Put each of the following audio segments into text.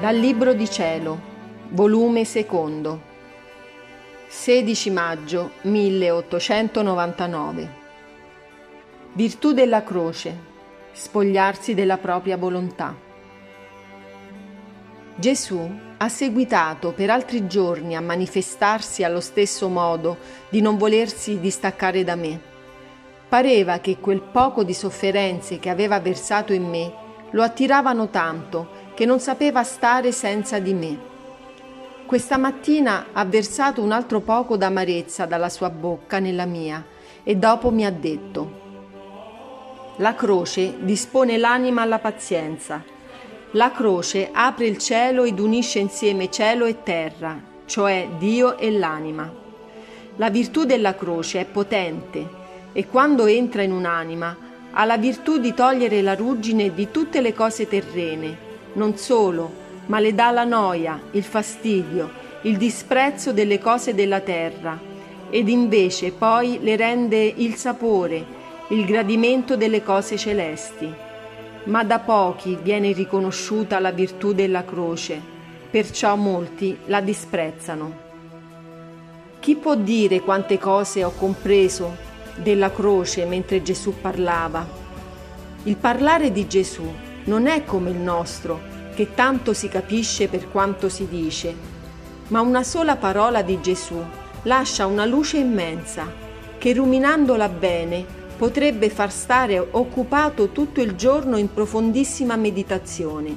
Dal Libro di Cielo, volume secondo, 16 maggio 1899. Virtù della croce, spogliarsi della propria volontà. Gesù ha seguitato per altri giorni a manifestarsi allo stesso modo di non volersi distaccare da me. Pareva che quel poco di sofferenze che aveva versato in me lo attiravano tanto che non sapeva stare senza di me. Questa mattina ha versato un altro poco d'amarezza dalla sua bocca nella mia e dopo mi ha detto: la croce dispone l'anima alla pazienza. La croce apre il cielo ed unisce insieme cielo e terra, cioè Dio e l'anima. La virtù della croce è potente e quando entra in un'anima ha la virtù di togliere la ruggine di tutte le cose terrene, non solo, ma le dà la noia, il fastidio, il disprezzo delle cose della terra, ed invece poi le rende il sapore, il gradimento delle cose celesti. Ma da pochi viene riconosciuta la virtù della croce, perciò molti la disprezzano. Chi può dire quante cose ho compreso della croce mentre Gesù parlava? Il parlare di Gesù non è come il nostro, che tanto si capisce per quanto si dice, ma una sola parola di Gesù lascia una luce immensa, che ruminandola bene potrebbe far stare occupato tutto il giorno in profondissima meditazione.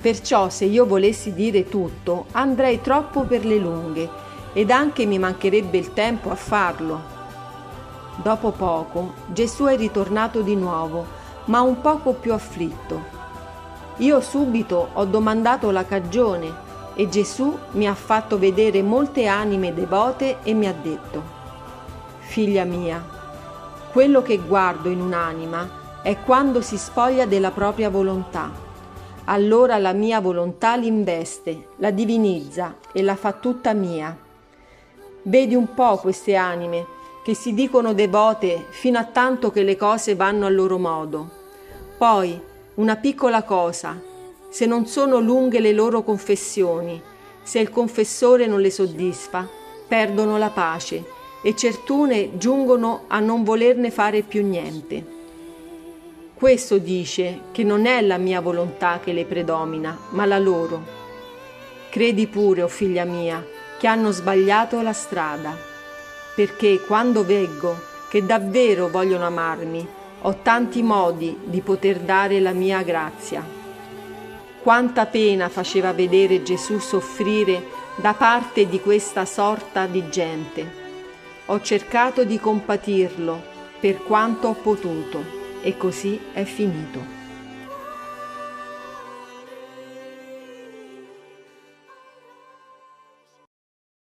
Perciò se io volessi dire tutto andrei troppo per le lunghe ed anche mi mancherebbe il tempo a farlo. Dopo poco Gesù è ritornato di nuovo, ma un poco più afflitto. Io subito ho domandato la cagione e Gesù mi ha fatto vedere molte anime devote e mi ha detto: figlia mia, quello che guardo in un'anima è quando si spoglia della propria volontà. Allora la mia volontà l'investe, la divinizza e la fa tutta mia. Vedi un po' queste anime che si dicono devote fino a tanto che le cose vanno al loro modo. Poi, una piccola cosa, se non sono lunghe le loro confessioni, se il confessore non le soddisfa, perdono la pace e certune giungono a non volerne fare più niente. Questo dice che non è la mia volontà che le predomina, ma la loro. Credi pure, o figlia mia, che hanno sbagliato la strada. Perché quando veggo che davvero vogliono amarmi, ho tanti modi di poter dare la mia grazia. Quanta pena faceva vedere Gesù soffrire da parte di questa sorta di gente. Ho cercato di compatirlo per quanto ho potuto e così è finito.